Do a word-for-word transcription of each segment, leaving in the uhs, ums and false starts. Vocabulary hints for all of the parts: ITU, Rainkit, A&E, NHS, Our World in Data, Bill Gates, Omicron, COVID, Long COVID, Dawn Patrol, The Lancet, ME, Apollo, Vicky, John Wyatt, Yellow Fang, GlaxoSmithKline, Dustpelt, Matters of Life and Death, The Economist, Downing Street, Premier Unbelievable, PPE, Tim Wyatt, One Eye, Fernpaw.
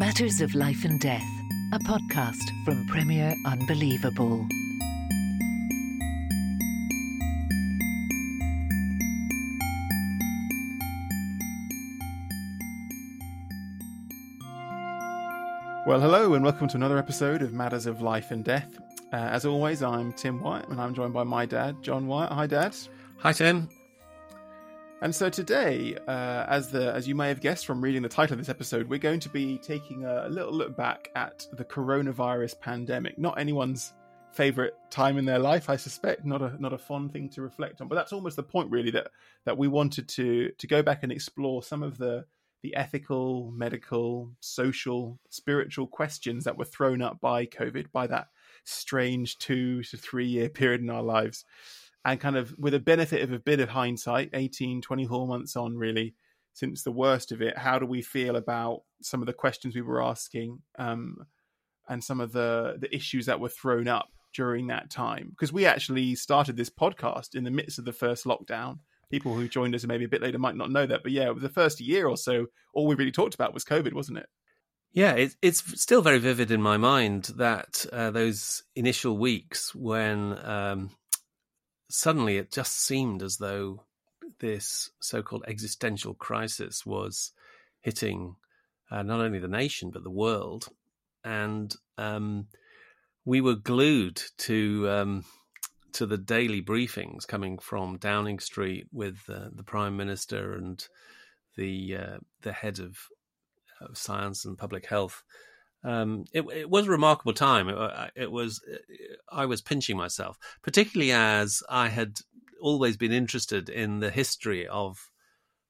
Matters of Life and Death, a podcast from Premier Unbelievable. Well, hello and welcome to another episode of Matters of Life and Death. Uh, as always, I'm Tim Wyatt and I'm joined by my dad, John Wyatt. Hi, Dad. Hi, Tim. And so today, uh, as the as you may have guessed from reading the title of this episode, we're going to be taking a little look back at the coronavirus pandemic. Not anyone's favourite time in their life, I suspect. Not a not a fun thing to reflect on. But that's almost the point, really, that that we wanted to to go back and explore some of the the ethical, medical, social, spiritual questions that were thrown up by COVID, by that strange two to three year period in our lives. And kind of with a benefit of a bit of hindsight, eighteen, twenty-four months on, really, since the worst of it, how do we feel about some of the questions we were asking um, and some of the, the issues that were thrown up during that time? Because we actually started this podcast in the midst of the first lockdown. People who joined us maybe a bit later might not know that. But yeah, the first year or so, all we really talked about was COVID, wasn't it? Yeah, it, it's still very vivid in my mind that uh, those initial weeks when... Um... Suddenly, it just seemed as though this so-called existential crisis was hitting uh, not only the nation, but the world. And um, we were glued to um, to the daily briefings coming from Downing Street with uh, the Prime Minister and the uh, the head of, of science and public health. Um, it, it was a remarkable time. It, it was, it, I was pinching myself, particularly as I had always been interested in the history of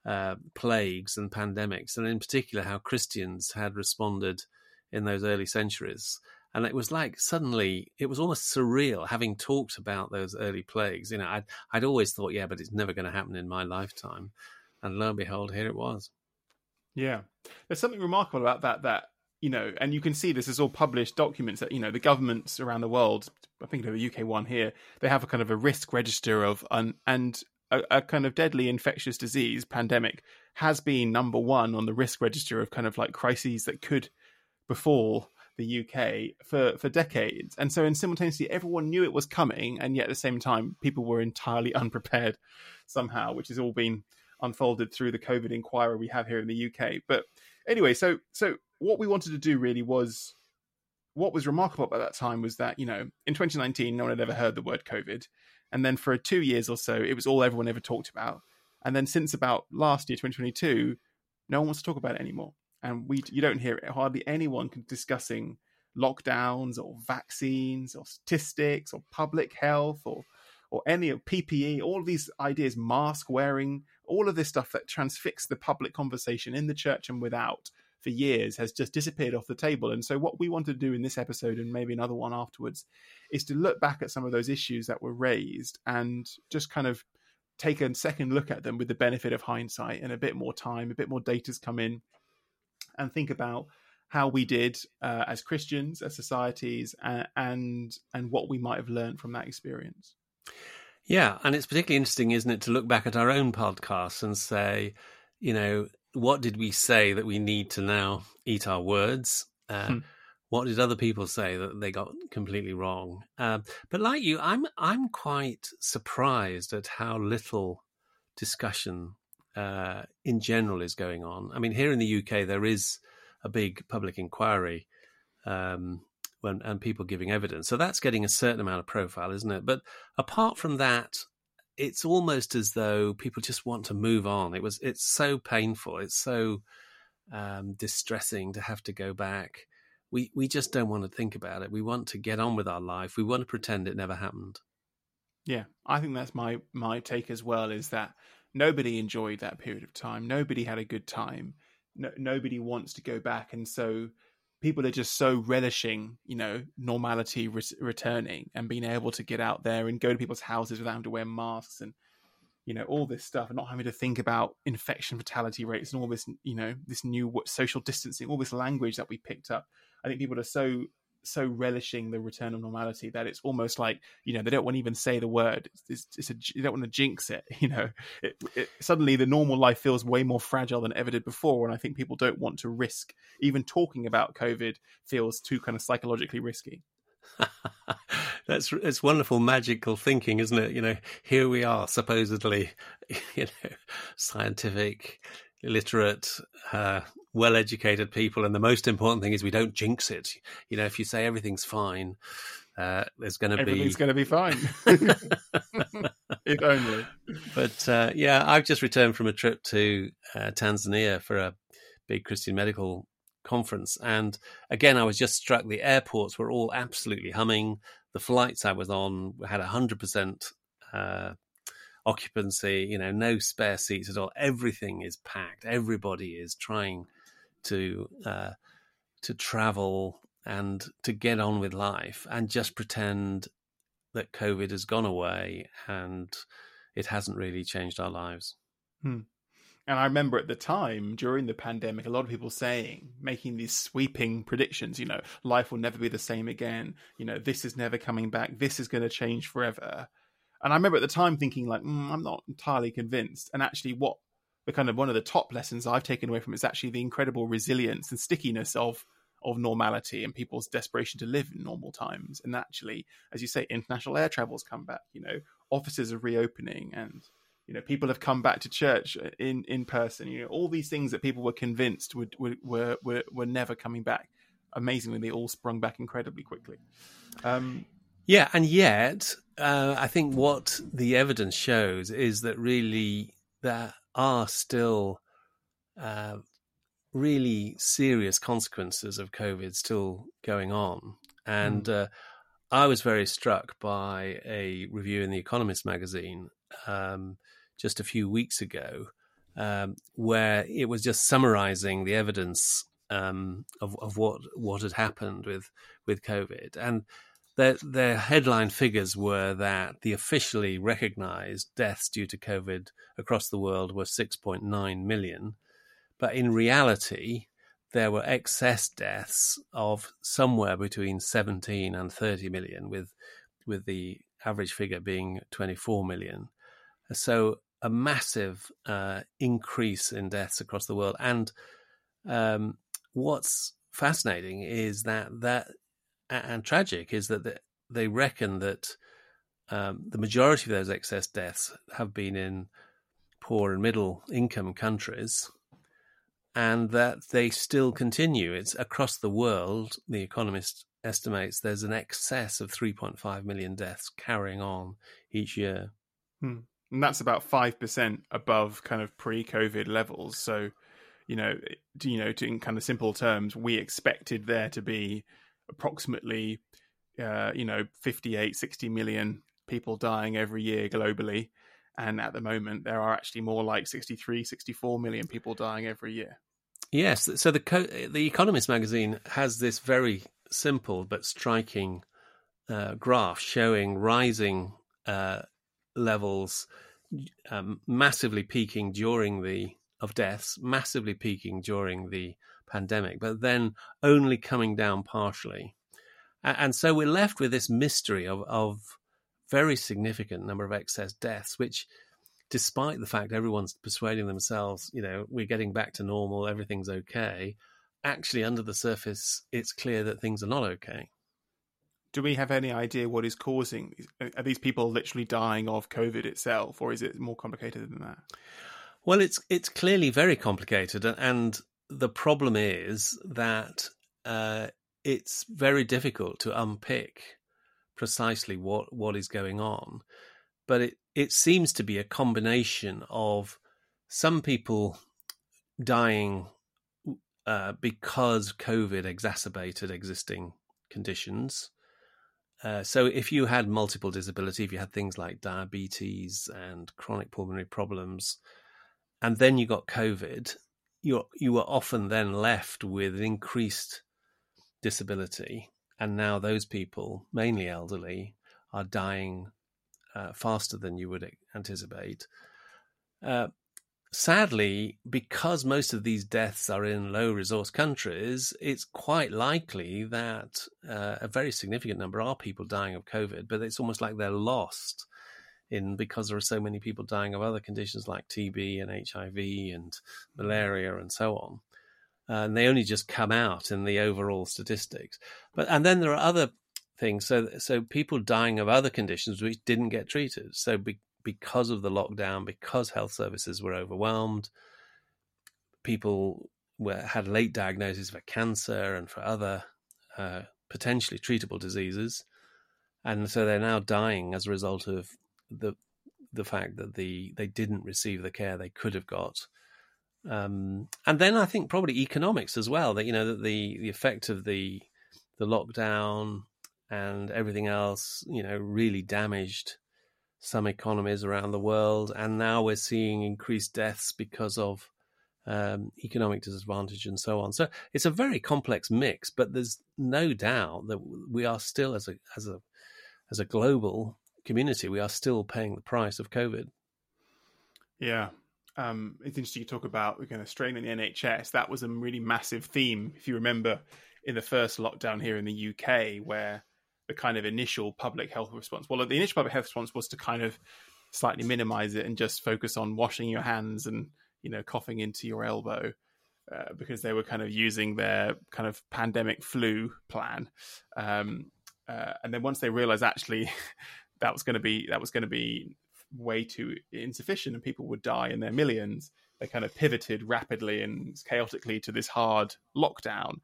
uh, plagues and pandemics, and in particular how Christians had responded in those early centuries. And it was like suddenly, it was almost surreal having talked about those early plagues. You know, I'd, I'd always thought, yeah, but it's never going to happen in my lifetime. And lo and behold, here it was. Yeah. There's something remarkable about that, that, you know, and you can see this is all published documents that, you know, the governments around the world, I think of the U K one here, they have a kind of a risk register of, un, and a, a kind of deadly infectious disease pandemic has been number one on the risk register of kind of like crises that could befall the U K for, for decades. And so in simultaneously, everyone knew it was coming. And yet at the same time, people were entirely unprepared somehow, which has all been unfolded through the COVID inquiry we have here in the U K. But anyway, so, so, what we wanted to do really was, what was remarkable about that time was that, you know, in twenty nineteen, no one had ever heard the word COVID. And then for two years or so, it was all everyone ever talked about. And then since about last year, twenty twenty-two, no one wants to talk about it anymore. And we, you don't hear it. Hardly anyone can discussing lockdowns or vaccines or statistics or public health or, or any of P P E, all of these ideas, mask wearing, all of this stuff that transfixed the public conversation in the church and without for years has just disappeared off the table. And so what we wanted to do in this episode and maybe another one afterwards is to look back at some of those issues that were raised and just kind of take a second look at them with the benefit of hindsight and a bit more time, a bit more data's come in, and think about how we did uh, as Christians, as societies, uh, and and what we might have learned from that experience. Yeah, and it's particularly interesting, isn't it, to look back at our own podcasts and say, you know, what did we say that we need to now eat our words? Uh, hmm. What did other people say that they got completely wrong? Uh, but like you, I'm I'm quite surprised at how little discussion uh, in general is going on. I mean, here in the U K, there is a big public inquiry um, when, and people giving evidence. So that's getting a certain amount of profile, isn't it? But apart from that, it's almost as though people just want to move on. It was, it's so painful. It's so um, distressing to have to go back. We we just don't want to think about it. We want to get on with our life. We want to pretend it never happened. Yeah, I think that's my, my take as well, is that nobody enjoyed that period of time. Nobody had a good time. No, nobody wants to go back. And so people are just so relishing, you know, normality re- returning and being able to get out there and go to people's houses without having to wear masks and, you know, all this stuff and not having to think about infection fatality rates and all this, you know, this new social distancing, all this language that we picked up. I think people are so so relishing the return of normality that it's almost like, you know, they don't want to even say the word. It's, it's a, you don't want to jinx it, you know. It, it, suddenly the normal life feels way more fragile than ever did before. And I think people don't want to risk, even talking about COVID feels too kind of psychologically risky. That's it's wonderful, magical thinking, isn't it? You know, here we are, supposedly, you know, scientific, literate, uh, well-educated people, and the most important thing is we don't jinx it. You know, if you say everything's fine, uh, there's going to be everything's going to be fine. If only. But uh, yeah, I've just returned from a trip to uh, Tanzania for a big Christian medical conference, and again, I was just struck. The airports were all absolutely humming. The flights I was on had a hundred percent. occupancy, you know, no spare seats at all. Everything is packed. Everybody is trying to uh, to travel and to get on with life and just pretend that COVID has gone away and it hasn't really changed our lives. Hmm. And I remember at the time, during the pandemic, a lot of people saying, making these sweeping predictions, you know, life will never be the same again. You know, this is never coming back. This is going to change forever. And I remember at the time thinking like, mm, I'm not entirely convinced. And actually what the kind of one of the top lessons I've taken away from it is actually the incredible resilience and stickiness of of normality and people's desperation to live in normal times. And actually, as you say, international air travel's come back, you know, offices are reopening and, you know, people have come back to church in, in person. You know, all these things that people were convinced would, would, were, were, were never coming back. Amazingly, they all sprung back incredibly quickly. Um, Yeah, and yet uh, I think what the evidence shows is that really there are still uh, really serious consequences of COVID still going on. And mm. uh, I was very struck by a review in The Economist magazine um, just a few weeks ago um, where it was just summarising the evidence um, of, of what, what had happened with, with COVID. And Their, their headline figures were that the officially recognised deaths due to COVID across the world were six point nine million. But in reality, there were excess deaths of somewhere between seventeen and thirty million, with, with the average figure being twenty-four million. So a massive uh, increase in deaths across the world. And um, what's fascinating is that that... and tragic is that they reckon that um, the majority of those excess deaths have been in poor and middle income countries, and that they still continue. It's across the world, The Economist estimates there's an excess of three point five million deaths carrying on each year. Hmm. And that's about five percent above kind of pre-COVID levels. So, you know, you know, to, in kind of simple terms, we expected there to be approximately, uh, you know, fifty-eight, sixty million people dying every year globally. And at the moment, there are actually more like sixty-three, sixty-four million people dying every year. Yes. So the Co- the Economist magazine has this very simple but striking uh, graph showing rising uh, levels, um, massively peaking during the, of deaths, massively peaking during the pandemic, but then only coming down partially. And so we're left with this mystery of, of very significant number of excess deaths, which, despite the fact everyone's persuading themselves, you know, we're getting back to normal, everything's okay, actually under the surface, it's clear that things are not okay. Do we have any idea what is causing? Are these people literally dying of COVID itself, or is it more complicated than that? Well, it's it's clearly very complicated, and the problem is that uh, it's very difficult to unpick precisely what, what is going on. But it, it seems to be a combination of some people dying uh, because COVID exacerbated existing conditions. Uh, so if you had multiple disability, if you had things like diabetes and chronic pulmonary problems, and then you got COVID, you you were often then left with an increased disability, and now those people, mainly elderly, are dying uh, faster than you would anticipate. Uh, sadly, because most of these deaths are in low-resource countries, it's quite likely that uh, a very significant number are people dying of COVID, but it's almost like they're lost in because there are so many people dying of other conditions like T B and H I V and malaria and so on. Uh, and they only just come out in the overall statistics. But and then there are other things. So, so people dying of other conditions which didn't get treated. So be, because of the lockdown, because health services were overwhelmed, people were, had late diagnoses for cancer and for other uh, potentially treatable diseases. And so they're now dying as a result of the the fact that the they didn't receive the care they could have got. Um, and then I think probably economics as well, that, you know, that the, the effect of the the lockdown and everything else, you know, really damaged some economies around the world, and now we're seeing increased deaths because of um, economic disadvantage and so on. So it's a very complex mix, but there's no doubt that we are still, as a as a as a global community, we are still paying the price of COVID. Yeah, um, it's interesting you talk about we're going to strain in the N H S. That was a really massive theme, if you remember, in the first lockdown here in the U K, where the kind of initial public health response, well, the initial public health response was to kind of slightly minimize it and just focus on washing your hands and, you know, coughing into your elbow, uh, because they were kind of using their kind of pandemic flu plan. Um, uh, and then once they realized actually that was going to be, that was going to be way too insufficient and people would die in their millions, they kind of pivoted rapidly and chaotically to this hard lockdown,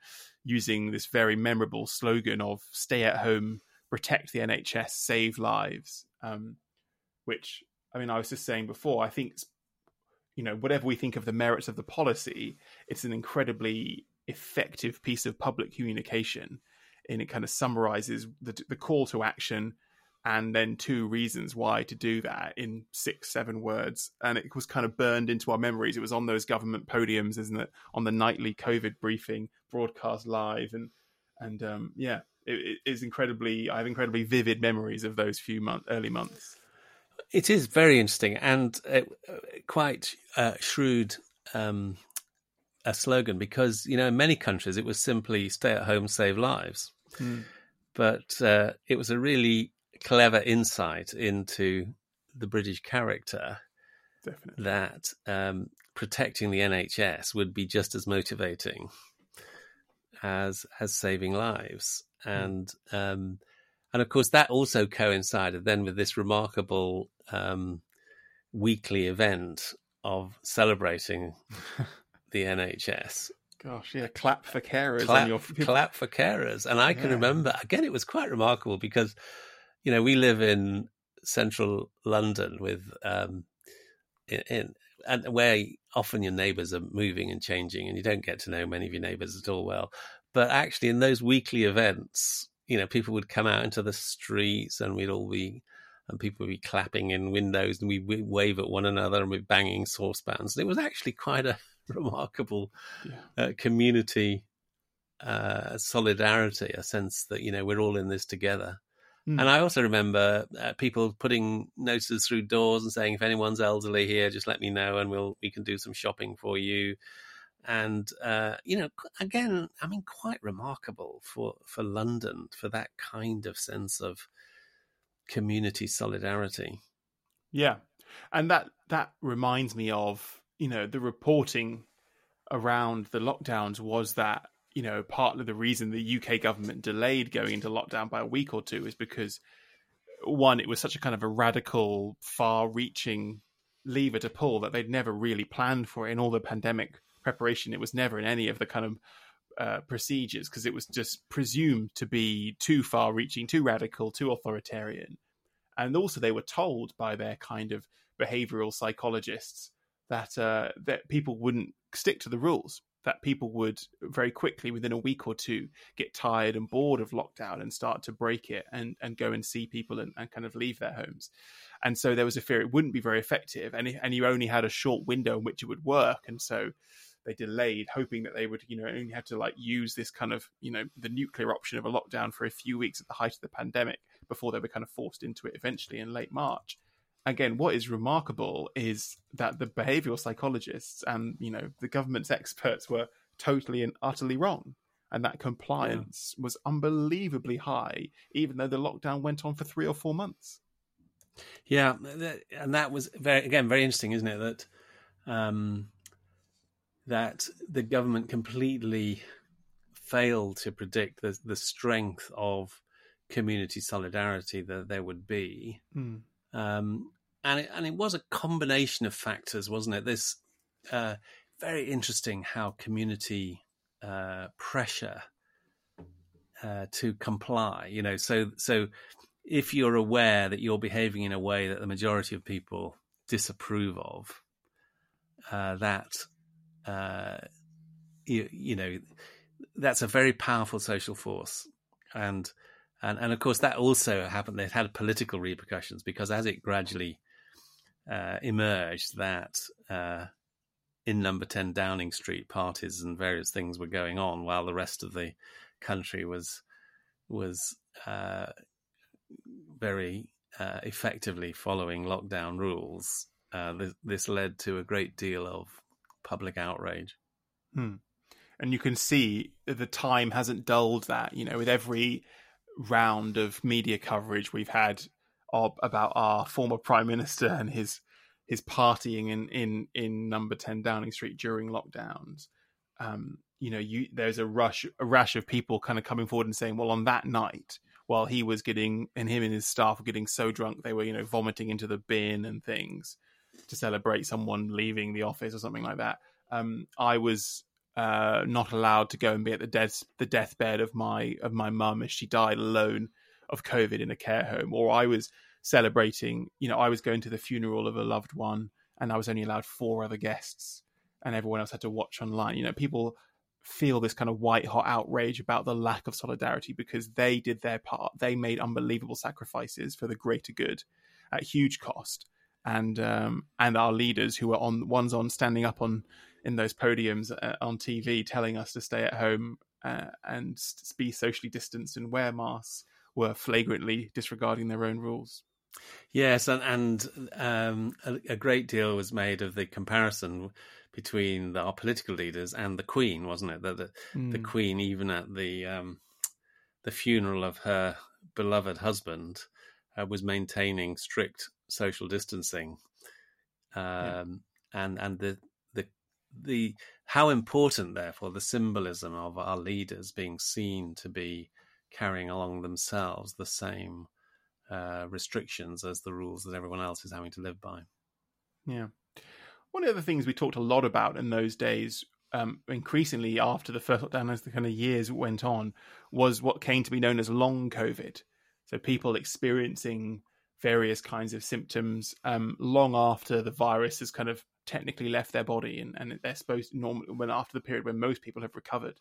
using this very memorable slogan of stay at home, protect the N H S, save lives, um, which, I mean, I was just saying before, I think, you know, whatever we think of the merits of the policy, it's an incredibly effective piece of public communication, and it kind of summarizes the, the call to action and then two reasons why to do that in six, seven words. And it was kind of burned into our memories. It was on those government podiums, isn't it? On the nightly COVID briefing, broadcast live. And, and um, yeah, it, it is incredibly, I have incredibly vivid memories of those few month, early months. It is very interesting and uh, quite uh, shrewd um, a slogan, because, you know, in many countries it was simply stay at home, save lives. Mm. But uh, it was a really clever insight into the British character. Definitely. That um, protecting the N H S would be just as motivating as as saving lives, and mm. um, and of course that also coincided then with this remarkable um, weekly event of celebrating the N H S. Gosh, yeah, clap for carers, clap, and your... clap for carers, and I can yeah. remember again. It was quite remarkable because, you know, we live in central London with, um, in, in and where often your neighbours are moving and changing, and you don't get to know many of your neighbours at all well. But actually, in those weekly events, you know, people would come out into the streets, and we'd all be, and people would be clapping in windows, and we'd wave at one another, and we'd banging saucepans. And it was actually quite a remarkable yeah. uh, community uh, solidarity, a sense that, you know, we're all in this together. And I also remember uh, people putting notices through doors and saying, if anyone's elderly here, just let me know and we'll we can do some shopping for you. And, uh, you know, again, I mean, quite remarkable for, for London, for that kind of sense of community solidarity. Yeah. And that that reminds me of, you know, the reporting around the lockdowns was that, you know, partly the reason the U K government delayed going into lockdown by a week or two is because, one, it was such a kind of a radical, far-reaching lever to pull that they'd never really planned for it in all the pandemic preparation. It was never in any of the kind of uh, procedures, because it was just presumed to be too far-reaching, too radical, too authoritarian. And also they were told by their kind of behavioural psychologists that uh, that people wouldn't stick to the rules, that people would very quickly, within a week or two, get tired and bored of lockdown and start to break it and, and go and see people and, and kind of leave their homes. And so there was a fear it wouldn't be very effective, and and you only had a short window in which it would work. And so they delayed, hoping that they would, you know, only have to like use this kind of, you know, the nuclear option of a lockdown for a few weeks at the height of the pandemic before they were kind of forced into it eventually in late March. again, what is remarkable is that the behavioural psychologists and, you know, the government's experts were totally and utterly wrong. And that compliance yeah. was unbelievably high, even though the lockdown went on for three or four months. Yeah. And that was, very, again, very interesting, isn't it? That um, that the government completely failed to predict the, the strength of community solidarity that there would be. Mm. Um, and, it, and it was a combination of factors, wasn't it? This uh, very interesting how community uh, pressure uh, to comply, you know, so so if you're aware that you're behaving in a way that the majority of people disapprove of, uh, that, uh, you, you know, that's a very powerful social force. And And, and of course, that also happened. It had political repercussions because as it gradually uh, emerged that uh, in number ten Downing Street, parties and various things were going on while the rest of the country was was uh, very uh, effectively following lockdown rules. Uh, this, this led to a great deal of public outrage. Hmm. And you can see the time hasn't dulled that, you know, with every round of media coverage we've had of, about our former Prime Minister and his his partying in in in number ten Downing Street during lockdowns. Um, you know, you there's a rush a rash of people kind of coming forward and saying, well, on that night, while he was getting and him and his staff were getting so drunk they were, you know, vomiting into the bin and things to celebrate someone leaving the office or something like that. Um, I was Uh, not allowed to go and be at the death the deathbed of my of my mum as she died alone of COVID in a care home, or I was celebrating, you know, I was going to the funeral of a loved one, and I was only allowed four other guests, and everyone else had to watch online. You know, people feel this kind of white hot outrage about the lack of solidarity because they did their part, they made unbelievable sacrifices for the greater good at huge cost, and um, and our leaders who were on ones on standing up on. in those podiums uh, on T V telling us to stay at home uh, and st- be socially distanced and wear masks were flagrantly disregarding their own rules. Yes, and, and um, a, a great deal was made of the comparison between the, our political leaders and the Queen, wasn't it? That the, mm. the Queen, even at the um, the funeral of her beloved husband, uh, was maintaining strict social distancing, um, yeah. and and the The how important, therefore, the symbolism of our leaders being seen to be carrying along themselves the same uh, restrictions as the rules that everyone else is having to live by. Yeah. One of the things we talked a lot about in those days, um, increasingly after the first lockdown, as the kind of years went on, was what came to be known as long COVID. So people experiencing various kinds of symptoms um, long after the virus has kind of technically left their body, and, and they're supposed to normally when after the period when most people have recovered,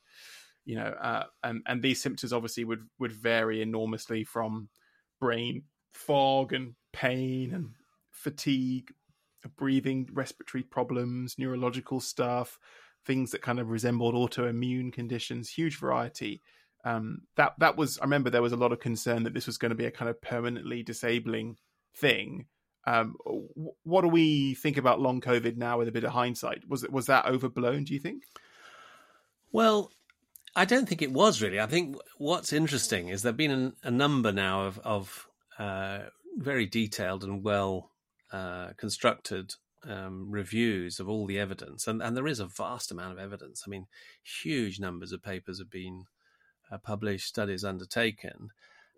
you know, uh, and, and these symptoms obviously would, would vary enormously from brain fog and pain and fatigue, breathing, respiratory problems, neurological stuff, things that kind of resembled autoimmune conditions, huge variety. Um, that, that was, I remember there was a lot of concern that this was going to be a kind of permanently disabling thing. Um, what do we think about long COVID now with a bit of hindsight? Was it, was that overblown, do you think? Well, I don't think it was really. I think what's interesting is there have been a, a number now of, of uh, very detailed and well uh, constructed um, reviews of all the evidence. And, and there is a vast amount of evidence. I mean, huge numbers of papers have been uh, published, studies undertaken.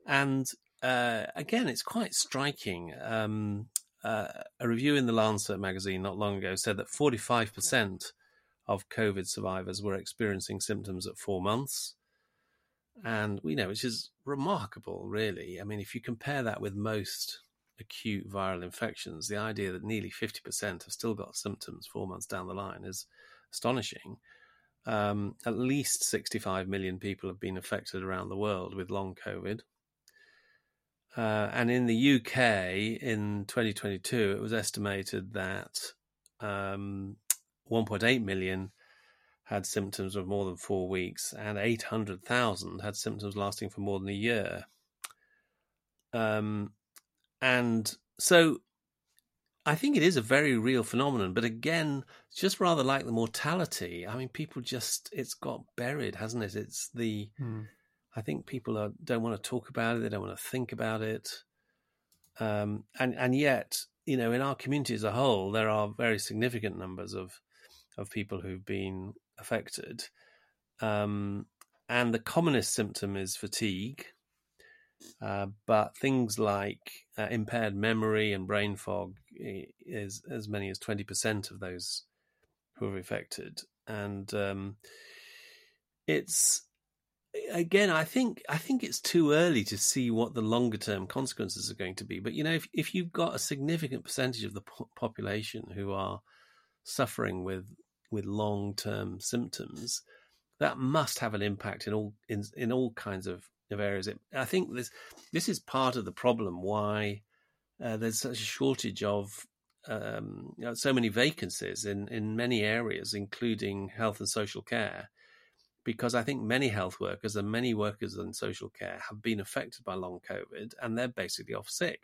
And uh, again, it's quite striking. Um, Uh, a review in The Lancet magazine not long ago said that forty-five percent of COVID survivors were experiencing symptoms at four months. And we know, which is remarkable, really. I mean, if you compare that with most acute viral infections, the idea that nearly fifty percent have still got symptoms four months down the line is astonishing. Um, at least sixty-five million people have been affected around the world with long COVID. Uh, and in the U K in twenty twenty-two, it was estimated that um, one point eight million had symptoms of more than four weeks and eight hundred thousand had symptoms lasting for more than a year. Um, and so I think it is a very real phenomenon, but again, just rather like the mortality. I mean, people just, it's got buried, hasn't it? It's the, mm. I think people are, don't want to talk about it. They don't want to think about it. Um, and, and yet, you know, in our community as a whole, there are very significant numbers of, of people who've been affected. Um, and the commonest symptom is fatigue. Uh, but things like uh, impaired memory and brain fog is as many as twenty percent of those who are affected. And um, it's, again, I think I think it's too early to see what the longer-term consequences are going to be. But, you know, if, if you've got a significant percentage of the po- population who are suffering with with long-term symptoms, that must have an impact in all in, in all kinds of of areas. It, I think this this is part of the problem why uh, there's such a shortage of um, you know, so many vacancies in, in many areas, including health and social care, because I think many health workers and many workers in social care have been affected by long COVID and they're basically off sick.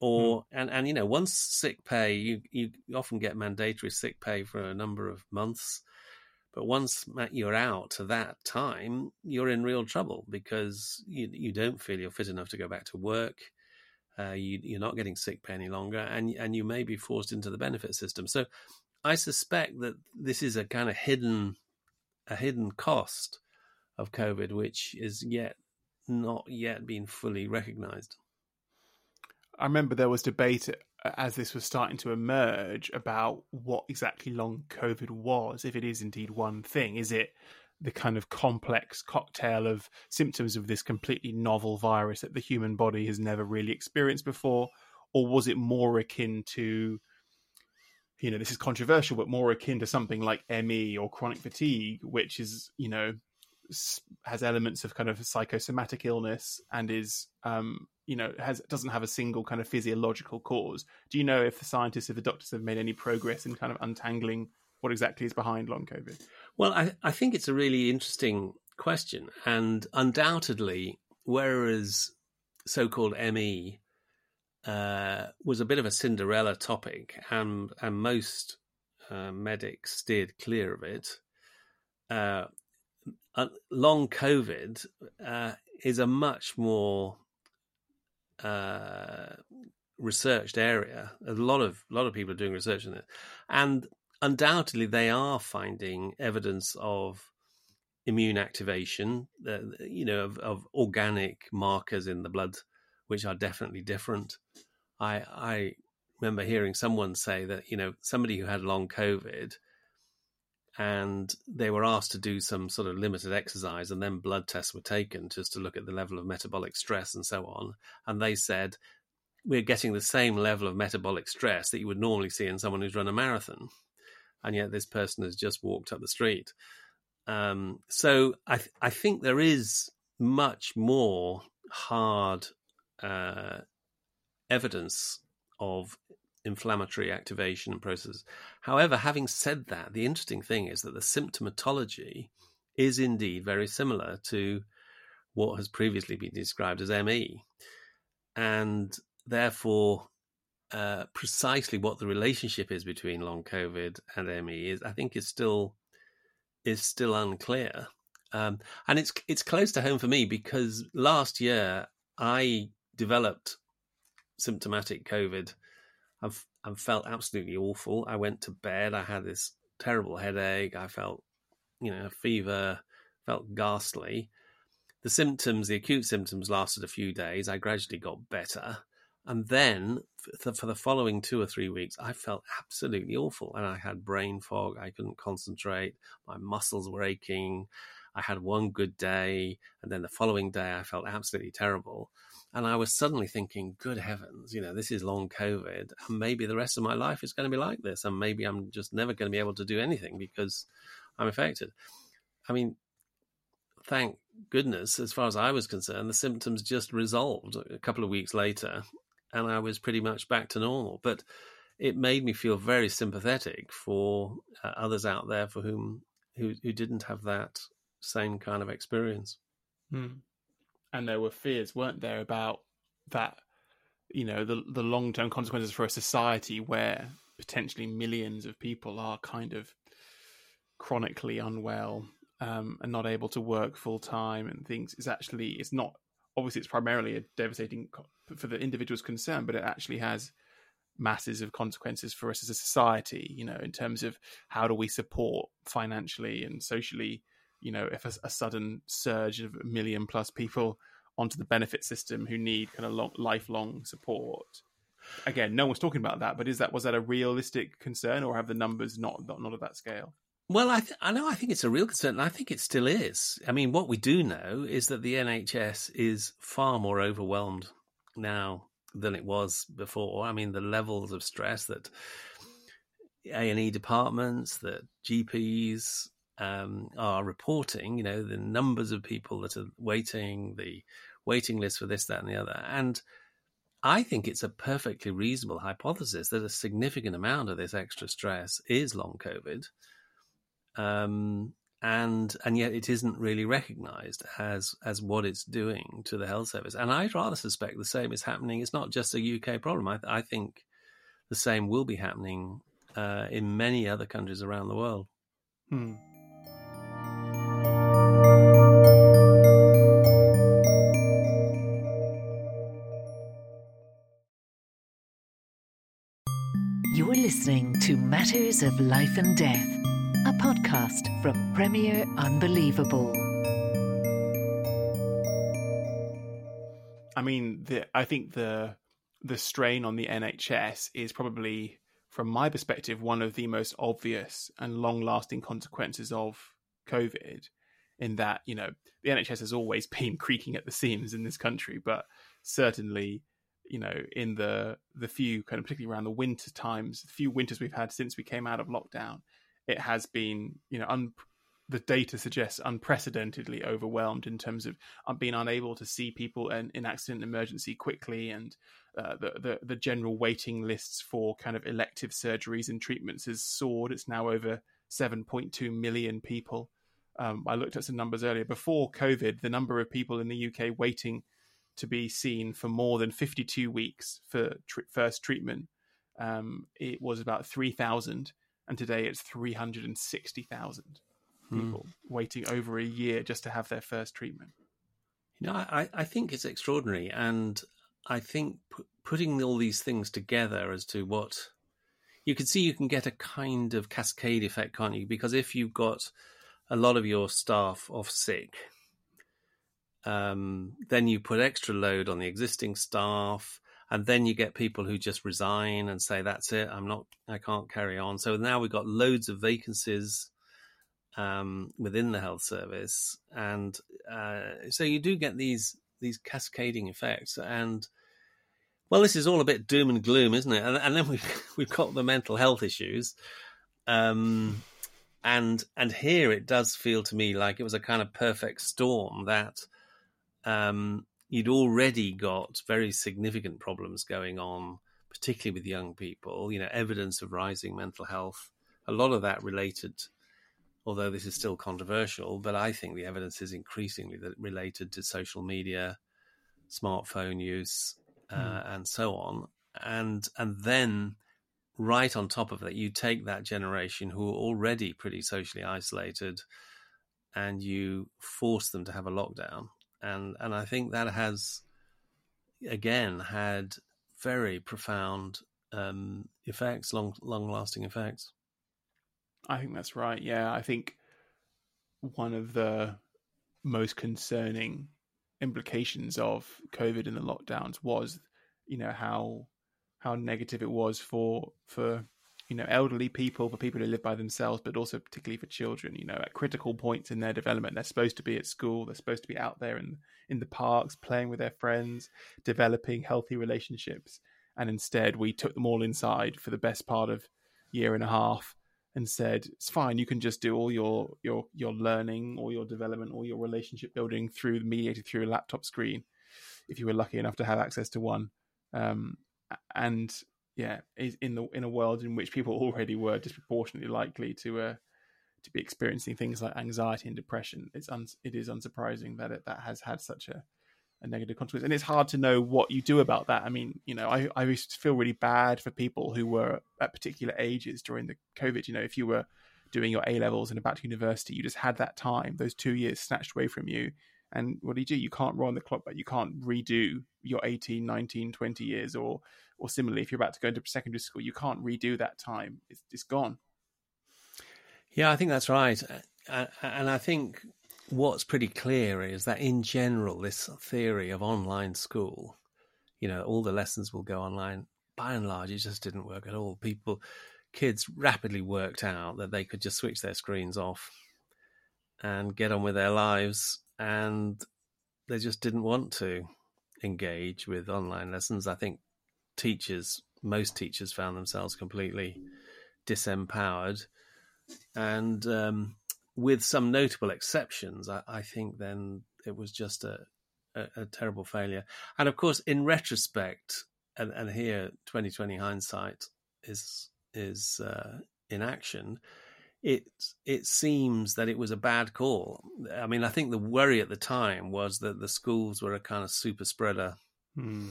Or mm. and, and, you know, once sick pay, you, you often get mandatory sick pay for a number of months. But once you're out to that time, you're in real trouble because you, you don't feel you're fit enough to go back to work. Uh, you, you're not getting sick pay any longer, and and you may be forced into the benefit system. So, I suspect that this is a kind of hidden, a hidden cost of COVID, which is yet not yet being fully recognised. I remember there was debate as this was starting to emerge about what exactly long COVID was, if it is indeed one thing. Is it the kind of complex cocktail of symptoms of this completely novel virus that the human body has never really experienced before? Or was it more akin to, you know, this is controversial, but more akin to something like M E or chronic fatigue, which is, you know, has elements of kind of psychosomatic illness and is, um, you know, has doesn't have a single kind of physiological cause. Do you know if the scientists, if the doctors have made any progress in kind of untangling what exactly is behind long COVID? Well, I, I think it's a really interesting question. And undoubtedly, whereas so-called M E uh, was a bit of a Cinderella topic and, and most uh, medics steered clear of it, uh, Uh, long COVID uh, is a much more uh, researched area. A lot of lot of people are doing research on it, and undoubtedly they are finding evidence of immune activation. Uh, you know, of, of organic markers in the blood, which are definitely different. I I remember hearing someone say that, you know, somebody who had long COVID, and they were asked to do some sort of limited exercise, and then blood tests were taken just to look at the level of metabolic stress and so on. And they said, we're getting the same level of metabolic stress that you would normally see in someone who's run a marathon. And yet this person has just walked up the street. Um, so I, th- I think there is much more hard uh, evidence of inflammatory activation and processes. However, having said that, the interesting thing is that the symptomatology is indeed very similar to what has previously been described as M E, and therefore uh, precisely what the relationship is between long COVID and M E is, I think, is still is still unclear. Um, and it's it's close to home for me because last year I developed symptomatic COVID. I've, I've felt absolutely awful. I went to bed. I had this terrible headache. I felt, you know, fever, felt ghastly. The symptoms, the acute symptoms lasted a few days. I gradually got better. And then for the following two or three weeks, I felt absolutely awful. And I had brain fog. I couldn't concentrate. My muscles were aching. I had one good day. And then the following day, I felt absolutely terrible. And I was suddenly thinking, good heavens, you know, this is long COVID. And maybe the rest of my life is going to be like this. And maybe I'm just never going to be able to do anything because I'm affected. I mean, thank goodness, as far as I was concerned, the symptoms just resolved a couple of weeks later. And I was pretty much back to normal. But it made me feel very sympathetic for uh, others out there for whom who, who didn't have that same kind of experience. Hmm. And there were fears, weren't there, about that you know, the the long-term consequences for a society where potentially millions of people are kind of chronically unwell um, and not able to work full-time and things is actually, it's not, obviously it's primarily a devastating for the individuals concerned, but it actually has masses of consequences for us as a society, you know, in terms of how do we support financially and socially, you know, if a, a sudden surge of a million plus people onto the benefit system who need kind of long, lifelong support. Again, no one's talking about that, but is that was that a realistic concern, or have the numbers not not, not of that scale? Well, I th- I know I think it's a real concern, and I think it still is. I mean, what we do know is that the N H S is far more overwhelmed now than it was before. I mean, the levels of stress that A and E departments, that G Ps um, are reporting, you know, the numbers of people that are waiting, the waiting lists for this, that, and the other. And I think it's a perfectly reasonable hypothesis that a significant amount of this extra stress is long COVID. Um, and and yet it isn't really recognised as as what it's doing to the health service. And I'd rather suspect the same is happening. It's not just a U K problem. I, I think the same will be happening uh, in many other countries around the world. Hmm. You're listening to Matters of Life and Death, a podcast from Premier Unbelievable. I mean, the, I think the the strain on the N H S is probably, from my perspective, one of the most obvious and long-lasting consequences of COVID, in that, you know, the N H S has always been creaking at the seams in this country, but certainly, you know, in the, the few, kind of particularly around the winter times, the few winters we've had since we came out of lockdown, it has been, you know, un- the data suggests unprecedentedly overwhelmed in terms of being unable to see people in, in accident and emergency quickly, and uh, the, the the general waiting lists for kind of elective surgeries and treatments has soared. It's now over seven point two million people. Um, I looked at some numbers earlier. Before COVID, the number of people in the U K waiting to be seen for more than fifty-two weeks for tr- first treatment, um, it was about three thousand. And today it's three hundred sixty thousand people mm. waiting over a year just to have their first treatment. You know, I, I think it's extraordinary. And I think p- putting all these things together as to what... You can see you can get a kind of cascade effect, can't you? Because if you've got a lot of your staff off sick, um, then you put extra load on the existing staff. And then you get people who just resign and say, that's it, I'm not, I can't carry on. So now we've got loads of vacancies um, within the health service. And uh, so you do get these these cascading effects. And, well, this is all a bit doom and gloom, isn't it? And, and then we've, we've got the mental health issues. Um, and and here it does feel to me like it was a kind of perfect storm that... Um, you'd already got very significant problems going on, particularly with young people, you know, evidence of rising mental health. A lot of that related, although this is still controversial, but I think the evidence is increasingly related to social media, smartphone use, uh, mm. and so on. And and then right on top of that, you take that generation who are already pretty socially isolated and you force them to have a lockdown. And and I think that has, again, had very profound um, effects, long long-lasting effects. I think that's right, yeah. I think one of the most concerning implications of COVID and the lockdowns was, you know, how how negative it was for for you know elderly people, for people who live by themselves, but also particularly for children. You know, at critical points in their development, they're supposed to be at school, they're supposed to be out there in in the parks, playing with their friends, developing healthy relationships, and instead we took them all inside for the best part of year and a half and said, it's fine, you can just do all your your your learning, all your development, all your relationship building through mediated through a laptop screen, if you were lucky enough to have access to one. Um and yeah, in the in a world in which people already were disproportionately likely to uh, to be experiencing things like anxiety and depression, it's un, it is unsurprising that it, that has had such a a negative consequence. And it's hard to know what you do about that. I mean, you know, I, I used to feel really bad for people who were at particular ages during the COVID. You know, if you were doing your A-levels and about to university, you just had that time, those two years snatched away from you. And what do you do? You can't roll on the clock, but you can't redo your eighteen, nineteen, twenty years. Or or similarly, if you're about to go into secondary school, you can't redo that time. It's, it's gone. Yeah, I think that's right. And I think what's pretty clear is that in general, this theory of online school, you know, all the lessons will go online, by and large, it just didn't work at all. People, kids rapidly worked out that they could just switch their screens off and get on with their lives. And they just didn't want to engage with online lessons. I think teachers, most teachers found themselves completely disempowered. And um, with some notable exceptions, I, I think then it was just a, a, a terrible failure. And of course, in retrospect, and, and here twenty twenty hindsight is is uh, in action, it it seems that it was a bad call. I mean, I think the worry at the time was that the schools were a kind of super spreader mm.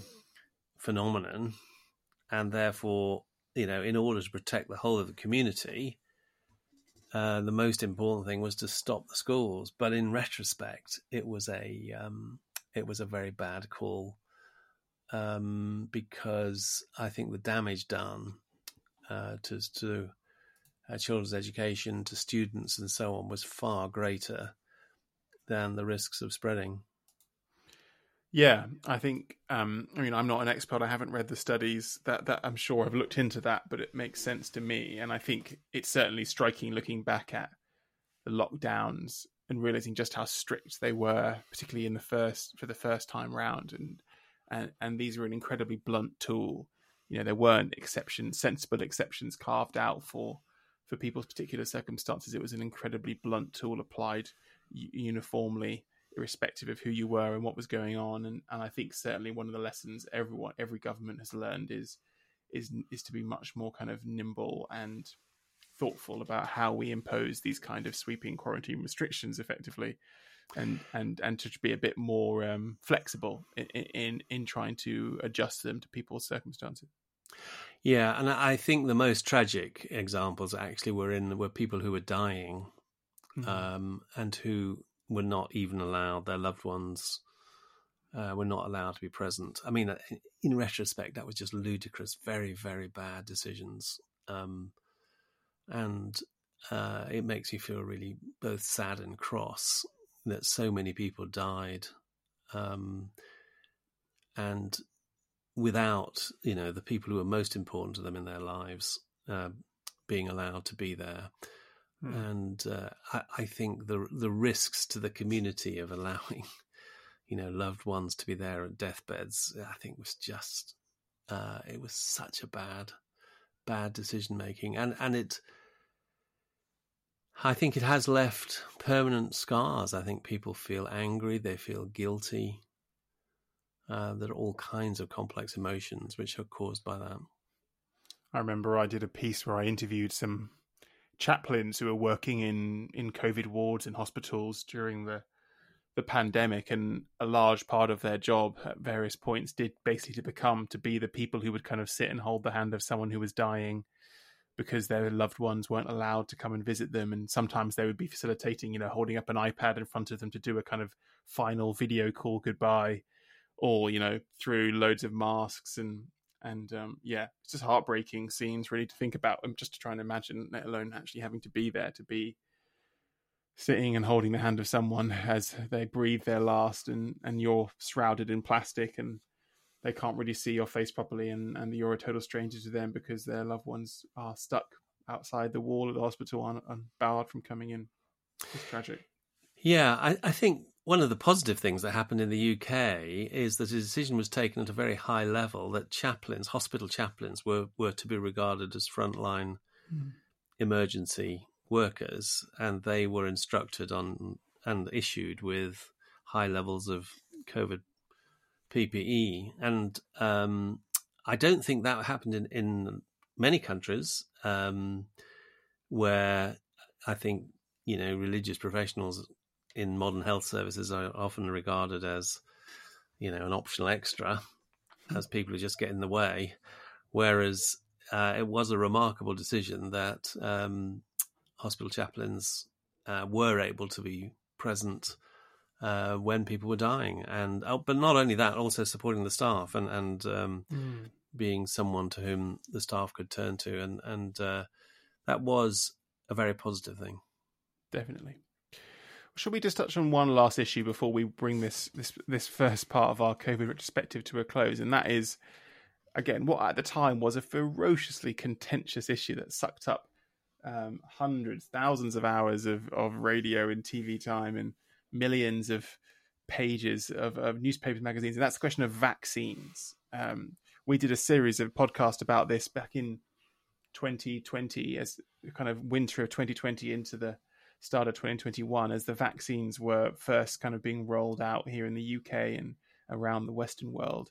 phenomenon. And therefore, you know, in order to protect the whole of the community, uh, the most important thing was to stop the schools. But in retrospect, it was a um, it was a very bad call um, because I think the damage done uh, to to Uh, children's education, to students and so on was far greater than the risks of spreading. Yeah, I think, um, I mean, I'm not an expert. I haven't read the studies that, that I'm sure I've looked into that, but it makes sense to me. And I think it's certainly striking looking back at the lockdowns and realizing just how strict they were, particularly in the first, for the first time round. And, and, and these were an incredibly blunt tool. You know, there weren't exceptions, sensible exceptions carved out for for people's particular circumstances. It was an incredibly blunt tool applied uniformly, irrespective of who you were and what was going on. And, and I think certainly one of the lessons everyone, every government has learned is, is, is to be much more kind of nimble and thoughtful about how we impose these kind of sweeping quarantine restrictions effectively, and, and, and to be a bit more um, flexible in, in, in trying to adjust them to people's circumstances. Yeah, and I think the most tragic examples actually were in were people who were dying, mm-hmm. um, and who were not even allowed, their loved ones uh, were not allowed to be present. I mean, in retrospect, that was just ludicrous, very, very bad decisions. Um, and uh, it makes you feel really both sad and cross that so many people died. Um, and... without, you know, the people who are most important to them in their lives uh, being allowed to be there. Mm. And uh, I, I think the the risks to the community of allowing, you know, loved ones to be there at deathbeds, I think was just, uh, it was such a bad, bad decision making. And, and it, I think it has left permanent scars. I think people feel angry, they feel guilty. Uh, there are all kinds of complex emotions which are caused by that. I remember I did a piece where I interviewed some chaplains who were working in, in COVID wards and hospitals during the the pandemic, and a large part of their job at various points did basically to become to be the people who would kind of sit and hold the hand of someone who was dying because their loved ones weren't allowed to come and visit them. And sometimes they would be facilitating, you know, holding up an iPad in front of them to do a kind of final video call goodbye, or, you know, through loads of masks and, and um, yeah, it's just heartbreaking scenes really to think about, and just to try and imagine, let alone actually having to be there, to be sitting and holding the hand of someone as they breathe their last, and, and you're shrouded in plastic and they can't really see your face properly, and, and you're a total stranger to them because their loved ones are stuck outside the wall of the hospital and, and barred from coming in. It's tragic. Yeah, I, I think... one of the positive things that happened in the U K is that a decision was taken at a very high level that chaplains, hospital chaplains, were, were to be regarded as frontline mm. emergency workers, and they were instructed on and issued with high levels of COVID P P E. And um, I don't think that happened in, in many countries um, where I think, you know, religious professionals in modern health services are often regarded as you know, an optional extra as people are just getting in the way. Whereas uh, it was a remarkable decision that um, hospital chaplains uh, were able to be present uh, when people were dying. And uh, but not only that, also supporting the staff and, and um, mm. being someone to whom the staff could turn to. And, and uh, that was a very positive thing. Definitely. Should we just touch on one last issue before we bring this, this this first part of our COVID retrospective to a close? And that is, again, what at the time was a ferociously contentious issue that sucked up um, hundreds, thousands of hours of, of radio and T V time and millions of pages of, of newspapers, magazines. And that's the question of vaccines. Um, we did a series of podcasts about this back in twenty twenty, as kind of winter of twenty twenty into the start of twenty twenty-one, as the vaccines were first kind of being rolled out here in the U K and around the Western world.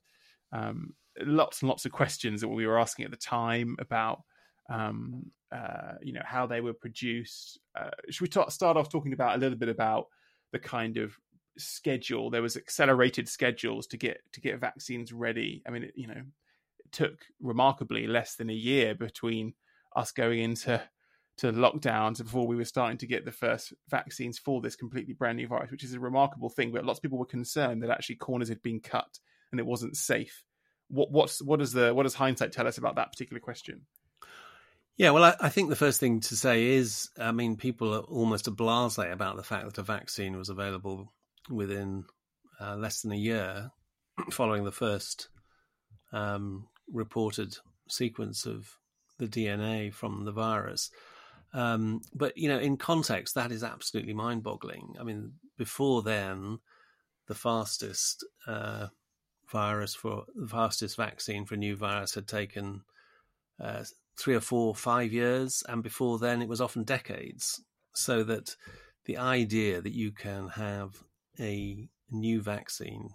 Um, lots and lots of questions that we were asking at the time about, um, uh, you know, how they were produced. Uh, should we ta- start off talking about a little bit about the kind of schedule? There was accelerated schedules to get to get vaccines ready. I mean, it, you know, it took remarkably less than a year between us going into to lockdowns before we were starting to get the first vaccines for this completely brand new virus, which is a remarkable thing. But lots of people were concerned that actually corners had been cut and it wasn't safe. What what's what does the what does hindsight tell us about that particular question? Yeah, well, I, I think the first thing to say is, I mean, people are almost a blasé about the fact that a vaccine was available within uh, less than a year following the first um, reported sequence of the D N A from the virus. Um, but, you know, in context, that is absolutely mind boggling. I mean, before then, the fastest uh, virus for the fastest vaccine for a new virus had taken uh, three or four, five years. And before then, it was often decades. So that the idea that you can have a new vaccine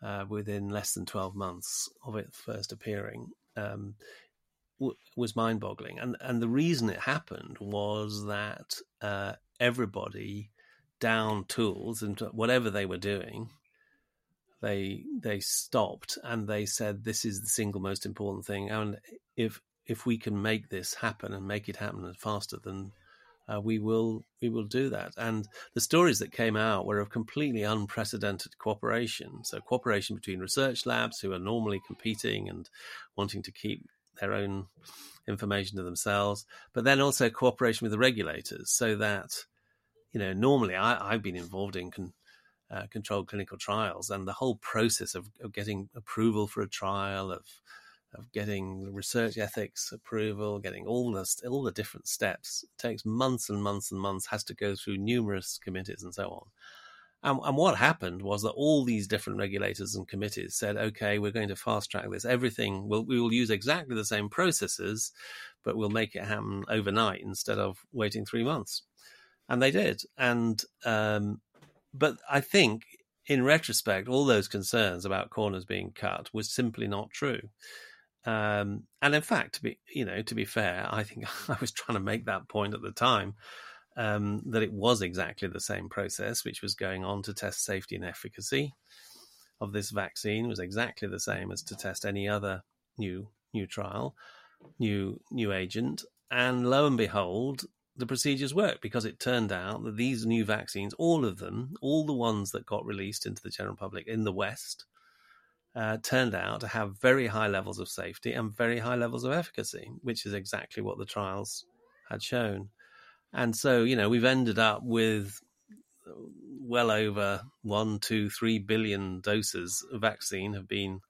uh, within less than twelve months of it first appearing um was mind-boggling. And and the reason it happened was that uh, everybody downed tools and whatever they were doing, they they stopped and they said, this is the single most important thing. And if if we can make this happen and make it happen faster, then uh, we will we will do that. And the stories that came out were of completely unprecedented cooperation. So cooperation between research labs who are normally competing and wanting to keep their own information to themselves, but then also cooperation with the regulators, so that, you know, normally I, I've been involved in con, uh, controlled clinical trials, and the whole process of, of getting approval for a trial, of of getting research ethics approval, getting all the all the different steps takes months and months and months, has to go through numerous committees and so on. And, and what happened was that all these different regulators and committees said, OK, we're going to fast track this. Everything, we'll, we will use exactly the same processes, but we'll make it happen overnight instead of waiting three months. And they did. And um, but I think in retrospect, all those concerns about corners being cut was simply not true. Um, and in fact, to be, you know, to be fair, I think I was trying to make that point at the time. Um, that it was exactly the same process which was going on to test safety and efficacy of this vaccine, was exactly the same as to test any other new new trial, new new agent. And lo and behold, the procedures worked, because it turned out that these new vaccines, all of them, all the ones that got released into the general public in the West, uh, turned out to have very high levels of safety and very high levels of efficacy, which is exactly what the trials had shown. And so, you know, we've ended up with well over one, two, three billion doses of vaccine have been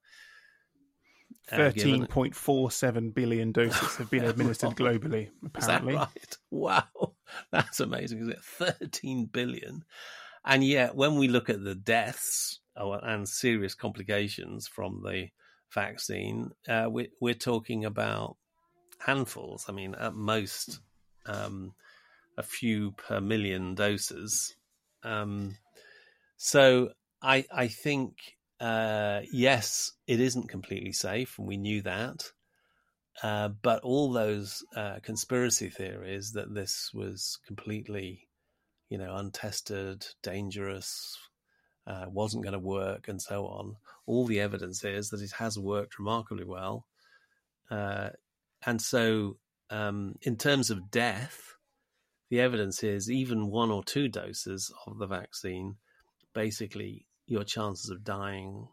uh, thirteen point four seven billion doses have been administered globally, apparently. Is that right? Wow. That's amazing, isn't it? thirteen billion. And yet, when we look at the deaths and serious complications from the vaccine, uh, we, we're talking about handfuls. I mean, at most... Um, a few per million doses. Um, so I, I think, uh, yes, it isn't completely safe, and we knew that. Uh, but all those uh, conspiracy theories that this was completely, you know, untested, dangerous, uh, wasn't going to work, and so on. All the evidence is that it has worked remarkably well. Uh, and so um, in terms of death, the evidence is even one or two doses of the vaccine, basically your chances of dying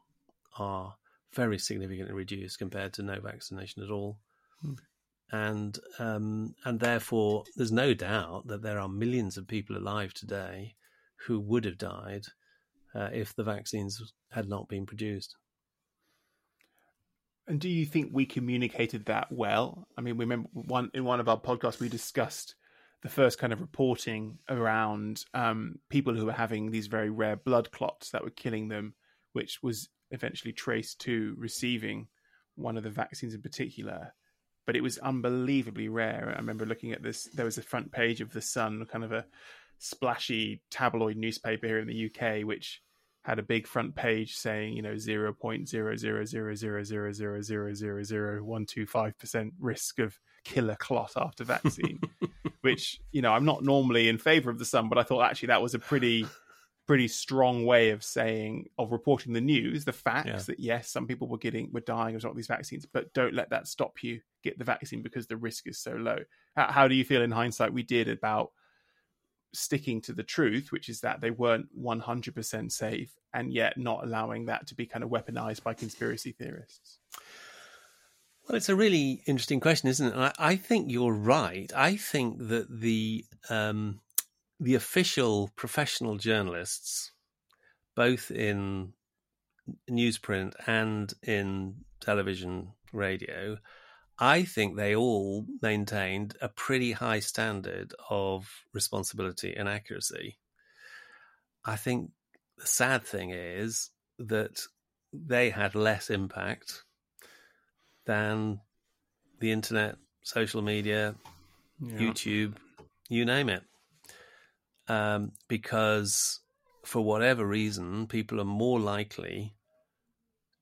are very significantly reduced compared to no vaccination at all. Hmm. And um, and therefore, there's no doubt that there are millions of people alive today who would have died uh, if the vaccines had not been produced. And do you think we communicated that well? I mean, we remember one in one of our podcasts, we discussed the first kind of reporting around um, people who were having these very rare blood clots that were killing them, which was eventually traced to receiving one of the vaccines in particular. But it was unbelievably rare. I remember looking at this, there was a front page of The Sun, kind of a splashy tabloid newspaper here in the U K, which had a big front page saying, you know, zero point zero zero zero zero zero zero zero zero zero one two five percent risk of killer clot after vaccine, which, you know, I'm not normally in favor of The Sun, but I thought actually that was a pretty, pretty strong way of saying, of reporting the news, the facts yeah. that, yes, some people were getting, were dying of some of these vaccines, but don't let that stop you. Get the vaccine because the risk is so low. How, how do you feel in hindsight we did about sticking to the truth, which is that they weren't one hundred percent safe, and yet not allowing that to be kind of weaponized by conspiracy theorists? Well, it's a really interesting question, isn't it? And I, I think you're right. I think that the um, the official professional journalists, both in newsprint and in television, radio, I think they all maintained a pretty high standard of responsibility and accuracy. I think the sad thing is that they had less impact than the internet, social media, yeah. YouTube, you name it. Um, because for whatever reason, people are more likely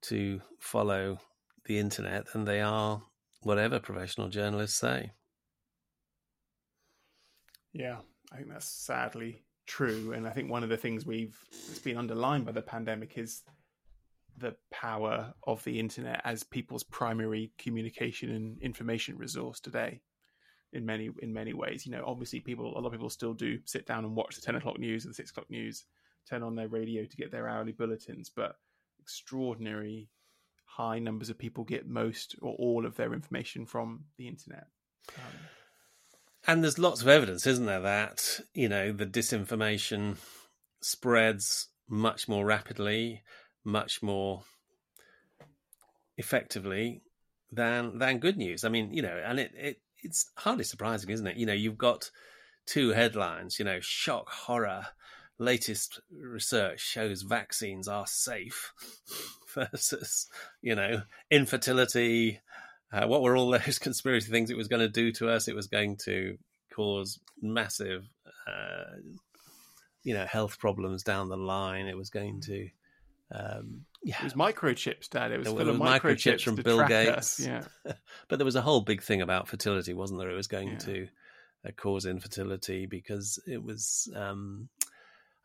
to follow the internet than they are whatever professional journalists say. Yeah, I think that's sadly true. And I think one of the things we've that's been underlined by the pandemic is the power of the internet as people's primary communication and information resource today in many in many ways. You know, obviously people a lot of people still do sit down and watch the ten o'clock news or the six o'clock news, turn on their radio to get their hourly bulletins, but extraordinary high numbers of people get most or all of their information from the internet. Um, and there's lots of evidence, isn't there, that, you know, the disinformation spreads much more rapidly, much more effectively than than good news. I mean, you know, and it, it it's hardly surprising, isn't it? You know, you've got two headlines, you know, shock, horror, latest research shows vaccines are safe versus, you know, infertility, uh, what were all those conspiracy things it was going to do to us? It was going to cause massive, uh, you know, health problems down the line. It was going to... Um, yeah. It was microchips, Dad. It was, it was full of microchips, microchips from Bill Gates. Yeah. But there was a whole big thing about fertility, wasn't there? It was going yeah. to uh, cause infertility because it was... Um,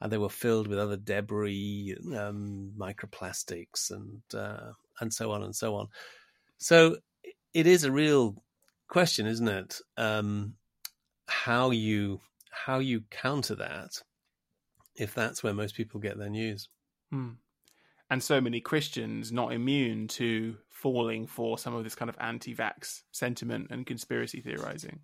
and they were filled with other debris, um, microplastics, and uh, and so on and so on. So it is a real question, isn't it? Um, how you how you counter that, if that's where most people get their news. Hmm. And so many Christians not immune to falling for some of this kind of anti-vax sentiment and conspiracy theorizing.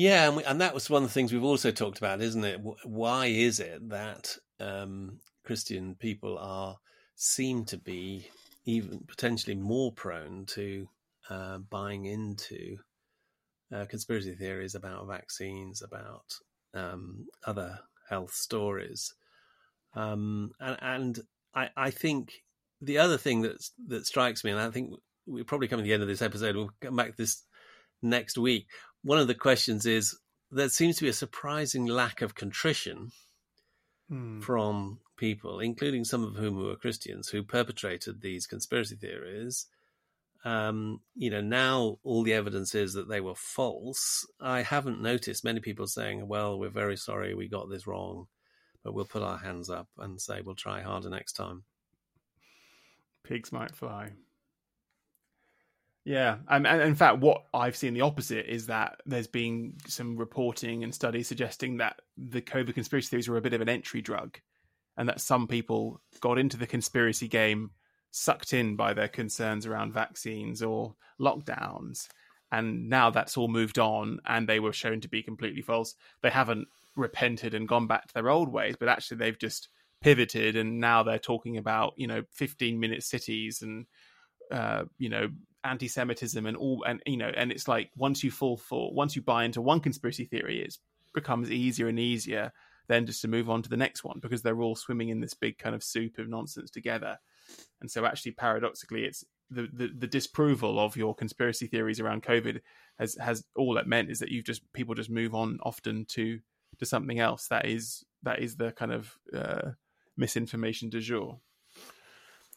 Yeah, and, we, and that was one of the things we've also talked about, isn't it? Why is it that um, Christian people are seem to be even potentially more prone to uh, buying into uh, conspiracy theories about vaccines, about um, other health stories? Um, and and I, I think the other thing that's, that strikes me, and I think we're probably coming to the end of this episode, we'll come back to this next week. One of the questions is, there seems to be a surprising lack of contrition mm. from people, including some of whom were Christians, who perpetrated these conspiracy theories. Um, you know, now all the evidence is that they were false. I haven't noticed many people saying, well, we're very sorry, we got this wrong. but we'll put our hands up and say we'll try harder next time. Pigs might fly. Yeah. Um, and in fact, what I've seen the opposite is that there's been some reporting and studies suggesting that the COVID conspiracy theories were a bit of an entry drug, and that some people got into the conspiracy game sucked in by their concerns around vaccines or lockdowns. And now that's all moved on and they were shown to be completely false. They haven't repented and gone back to their old ways, but actually they've just pivoted. And now they're talking about, you know, fifteen minute cities and, uh, you know, anti-Semitism and all, and you know, and it's like once you fall for once you buy into one conspiracy theory, it becomes easier and easier then just to move on to the next one, because they're all swimming in this big kind of soup of nonsense together. And so actually paradoxically, it's the the, the disapproval of your conspiracy theories around COVID has has all that meant is that you've just people just move on often to to something else that is that is the kind of uh, misinformation du jour.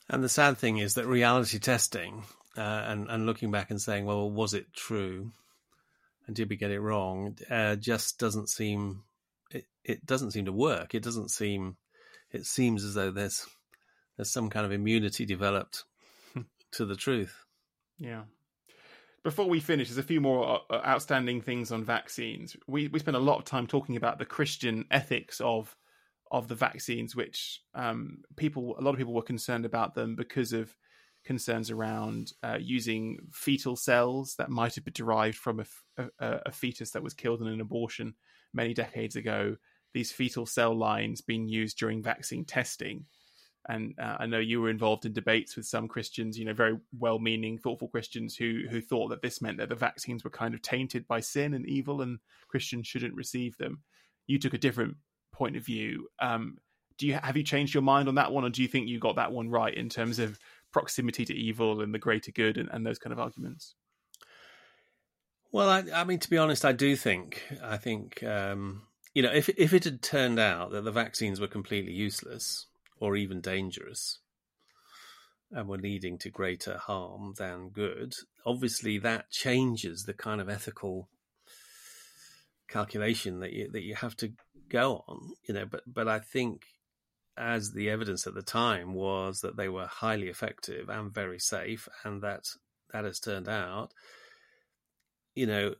And the sad thing is that reality testing Uh, and, and looking back and saying, well, was it true? And did we get it wrong? Uh, just doesn't seem, it, it doesn't seem to work. It doesn't seem, it seems as though there's, there's some kind of immunity developed to the truth. Yeah. Before we finish, there's a few more outstanding things on vaccines. We we spent a lot of time talking about the Christian ethics of, of the vaccines, which um, people, a lot of people were concerned about them because of concerns around uh, using fetal cells that might have been derived from a, a, a fetus that was killed in an abortion many decades ago. These fetal cell lines being used during vaccine testing. And uh, I know you were involved in debates with some Christians, you know, very well-meaning, thoughtful Christians who who thought that this meant that the vaccines were kind of tainted by sin and evil and Christians shouldn't receive them. You took a different point of view. Um, do you have you changed your mind on that one, or do you think you got that one right in terms of proximity to evil and the greater good and, and those kind of arguments? Well, I, I mean, to be honest, I do think, I think, um, you know, if if it had turned out that the vaccines were completely useless or even dangerous and were leading to greater harm than good, obviously that changes the kind of ethical calculation that you, that you have to go on, you know, but, but I think as the evidence at the time was that they were highly effective and very safe, and that that has turned out, you know,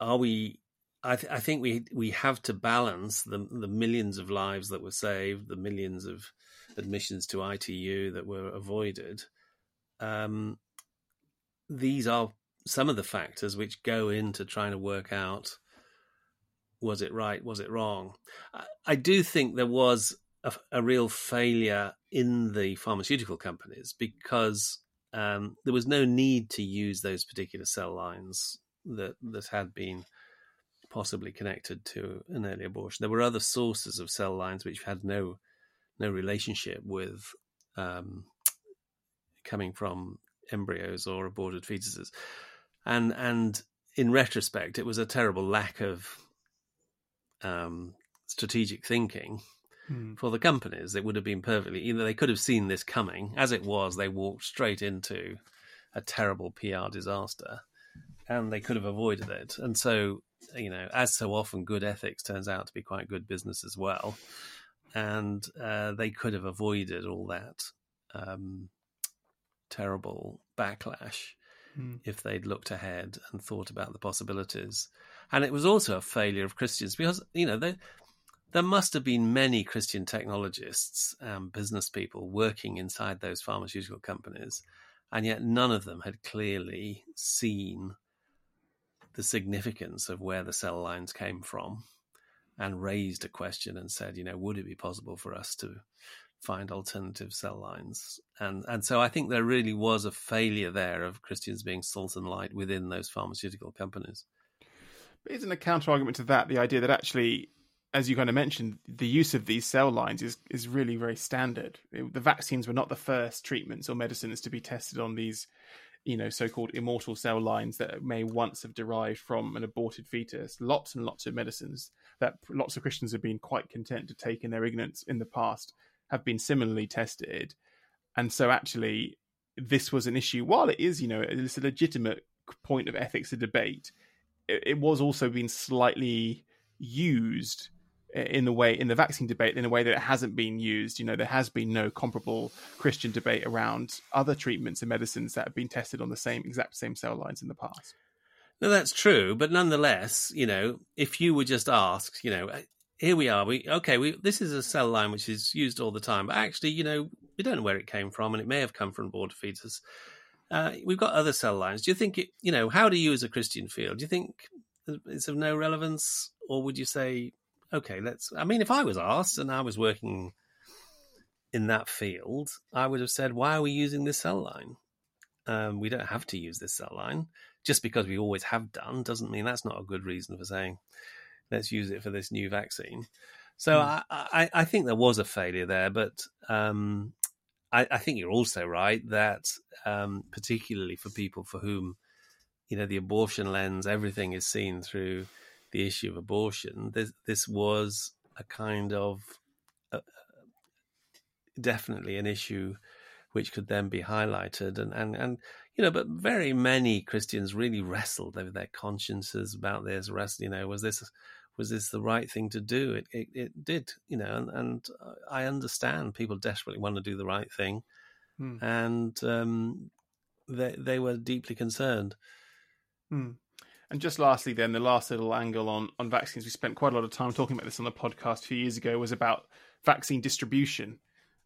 are we, I, th- I think we we have to balance the the millions of lives that were saved, the millions of admissions to I T U that were avoided. Um, these are some of the factors which go into trying to work out, was it right, was it wrong? I, I do think there was A, a real failure in the pharmaceutical companies, because um, there was no need to use those particular cell lines that, that had been possibly connected to an early abortion. There were other sources of cell lines which had no no relationship with um, coming from embryos or aborted fetuses. And, and in retrospect, it was a terrible lack of um, strategic thinking for the companies. It would have been perfectly, either they could have seen this coming. As it was, they walked straight into a terrible P R disaster, and they could have avoided it. And so, you know, as so often, good ethics turns out to be quite good business as well. And uh, they could have avoided all that um, terrible backlash mm. if they'd looked ahead and thought about the possibilities. And it was also a failure of Christians, because, you know, they... there must have been many Christian technologists and business people working inside those pharmaceutical companies, and yet none of them had clearly seen the significance of where the cell lines came from and raised a question and said, you know, would it be possible for us to find alternative cell lines? And and so I think there really was a failure there of Christians being salt and light within those pharmaceutical companies. But isn't a counter-argument to that the idea that actually, as you kind of mentioned, the use of these cell lines is, is really very standard. It, the vaccines were not the first treatments or medicines to be tested on these, you know, so-called immortal cell lines that may once have derived from an aborted fetus. Lots and lots of medicines that lots of Christians have been quite content to take in their ignorance in the past have been similarly tested. And so actually this was an issue. While it is, you know, it's a legitimate point of ethics, a debate, it, it was also being slightly used in the way in the vaccine debate in a way that it hasn't been used. You know, there has been no comparable Christian debate around other treatments and medicines that have been tested on the same exact same cell lines in the past. No, that's true. But nonetheless, you know, if you were just asked, you know, here we are, we okay, we this is a cell line which is used all the time, but actually, you know, we don't know where it came from, and it may have come from aborted fetus. Uh, we've got other cell lines. Do you think, it, you know, how do you as a Christian feel? Do you think it's of no relevance, or would you say, okay, let's, I mean, if I was asked and I was working in that field, I would have said, why are we using this cell line? Um, we don't have to use this cell line. Just because we always have done doesn't mean that's not a good reason for saying, let's use it for this new vaccine. So mm. I, I, I think there was a failure there, but um, I, I think you're also right that um, particularly for people for whom, you know, the abortion lens, everything is seen through the issue of abortion, this, this was a kind of uh, definitely an issue which could then be highlighted. And, and, and, you know, but very many Christians really wrestled over their consciences about this, wrestled, you know, was this was this the right thing to do? It it, it did, you know, and, and I understand people desperately want to do the right thing. Hmm. And um, they, they were deeply concerned. Hmm. And just lastly, then, the last little angle on, on vaccines, we spent quite a lot of time talking about this on the podcast a few years ago, was about vaccine distribution.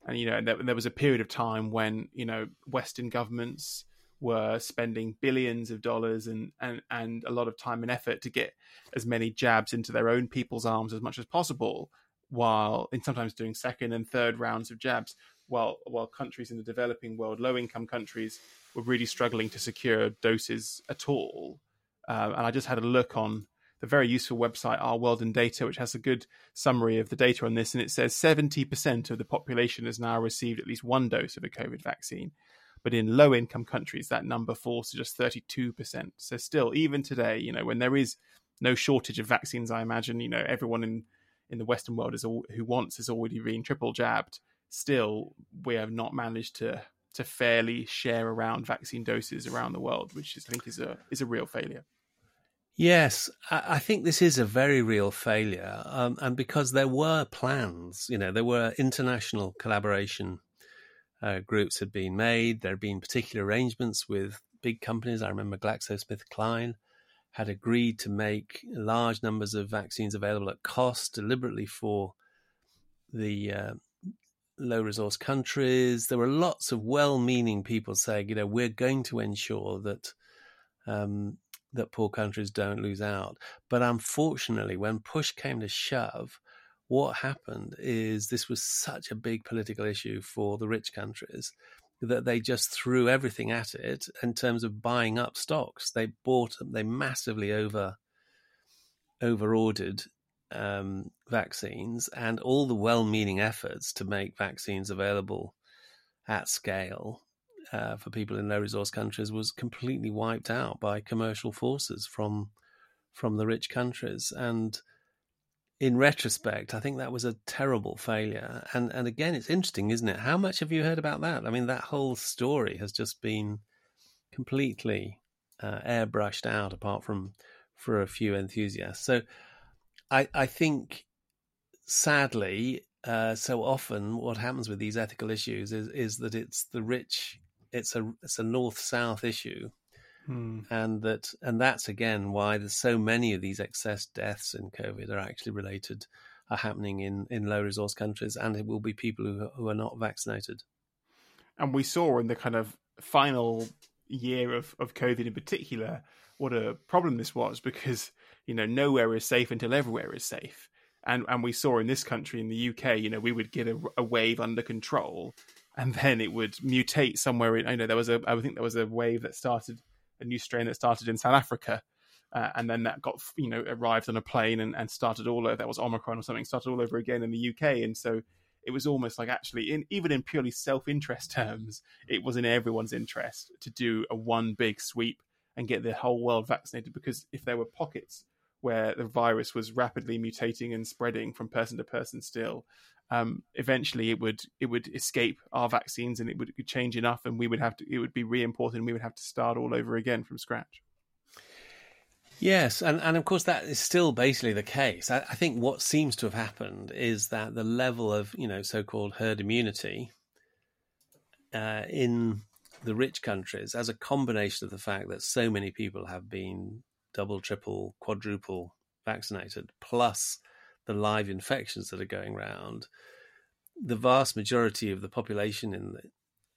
And, you know, there, there was a period of time when, you know, Western governments were spending billions of dollars and, and, and a lot of time and effort to get as many jabs into their own people's arms as much as possible, while in sometimes doing second and third rounds of jabs, while while countries in the developing world, low-income countries, were really struggling to secure doses at all. Um, and I just had a look on the very useful website, Our World in Data, which has a good summary of the data on this. And it says seventy percent of the population has now received at least one dose of a COVID vaccine. But in low-income countries, that number falls to just thirty-two percent. So still, even today, you know, when there is no shortage of vaccines, I imagine, you know, everyone in, in the Western world is all, who wants is already being triple jabbed. Still, we have not managed to to fairly share around vaccine doses around the world, which is, I think is a is a real failure. Yes, I think this is a very real failure. Um, and because there were plans, you know, there were international collaboration uh, groups had been made. There had been particular arrangements with big companies. I remember GlaxoSmithKline had agreed to make large numbers of vaccines available at cost deliberately for the uh, low-resource countries. There were lots of well-meaning people saying, you know, we're going to ensure that... Um, that poor countries don't lose out. But unfortunately, when push came to shove, what happened is this was such a big political issue for the rich countries that they just threw everything at it in terms of buying up stocks. They bought them, they massively over, over-ordered um, vaccines, and all the well-meaning efforts to make vaccines available at scale Uh, for people in low-resource countries was completely wiped out by commercial forces from from the rich countries. And in retrospect, I think that was a terrible failure. And and again, it's interesting, isn't it? How much have you heard about that? I mean, that whole story has just been completely uh, airbrushed out, apart from for a few enthusiasts. So I, I think, sadly, uh, so often what happens with these ethical issues is is that it's the rich... It's a it's a north-south issue, hmm. and that and that's again why there's so many of these excess deaths in COVID are actually related, are happening in, in low-resource countries, and it will be people who who are not vaccinated. And we saw in the kind of final year of, of COVID in particular what a problem this was, because you know nowhere is safe until everywhere is safe, and and we saw in this country, in the U K, you know we would get a, a wave under control. And then it would mutate somewhere. In, I know there was a. I think there was a wave that started, a new strain that started in South Africa, uh, and then that got you know arrived on a plane and, and started all over. That was Omicron or something. Started all over again in the U K, and so it was almost like actually, in even in purely self-interest terms, it was in everyone's interest to do a one big sweep and get the whole world vaccinated. Because if there were pockets where the virus was rapidly mutating and spreading from person to person, still. Um, eventually it would it would escape our vaccines, and it would change enough, and we would have to it would be re-imported, and we would have to start all over again from scratch. Yes, and, and of course that is still basically the case. I, I think what seems to have happened is that the level of, you know, so-called herd immunity uh, in the rich countries, as a combination of the fact that so many people have been double, triple, quadruple vaccinated, plus the live infections that are going round, the vast majority of the population in the,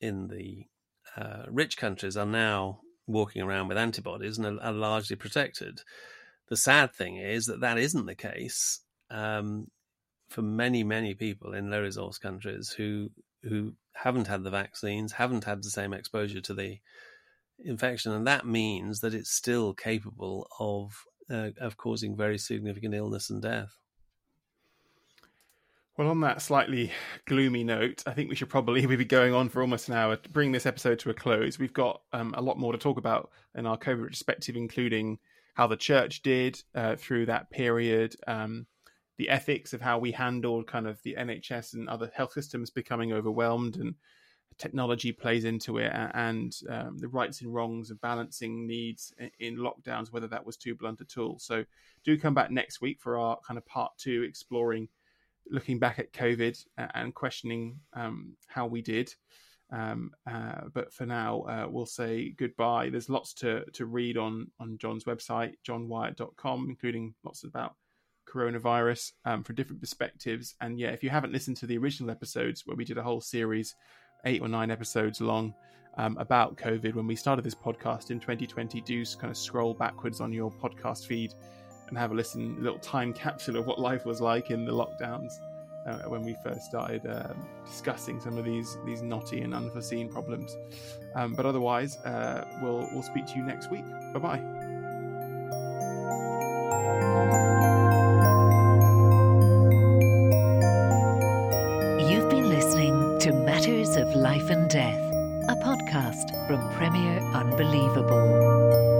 in the uh, rich countries are now walking around with antibodies and are, are largely protected. The sad thing is that that isn't the case um, for many, many people in low-resource countries who who haven't had the vaccines, haven't had the same exposure to the infection, and that means that it's still capable of uh, of causing very significant illness and death. Well, on that slightly gloomy note, I think we should probably be going on for almost an hour to bring this episode to a close. We've got um, a lot more to talk about in our COVID retrospective, including how the church did uh, through that period, um, the ethics of how we handled kind of the N H S and other health systems becoming overwhelmed, and technology plays into it, and um, the rights and wrongs of balancing needs in lockdowns, whether that was too blunt at all. So do come back next week for our kind of part two, exploring looking back at COVID and questioning um, how we did. Um, uh, but for now, uh, we'll say goodbye. There's lots to, to read on, on John's website, john wyatt dot com, including lots about coronavirus um, from different perspectives. And yeah, if you haven't listened to the original episodes where we did a whole series, eight or nine episodes long, um, about COVID when we started this podcast in twenty twenty, do kind of scroll backwards on your podcast feed and have a listen, a little time capsule of what life was like in the lockdowns uh, when we first started uh, discussing some of these these knotty and unforeseen problems. Um, but otherwise, uh, we'll we'll speak to you next week. Bye bye. You've been listening to Matters of Life and Death, a podcast from Premier Unbelievable.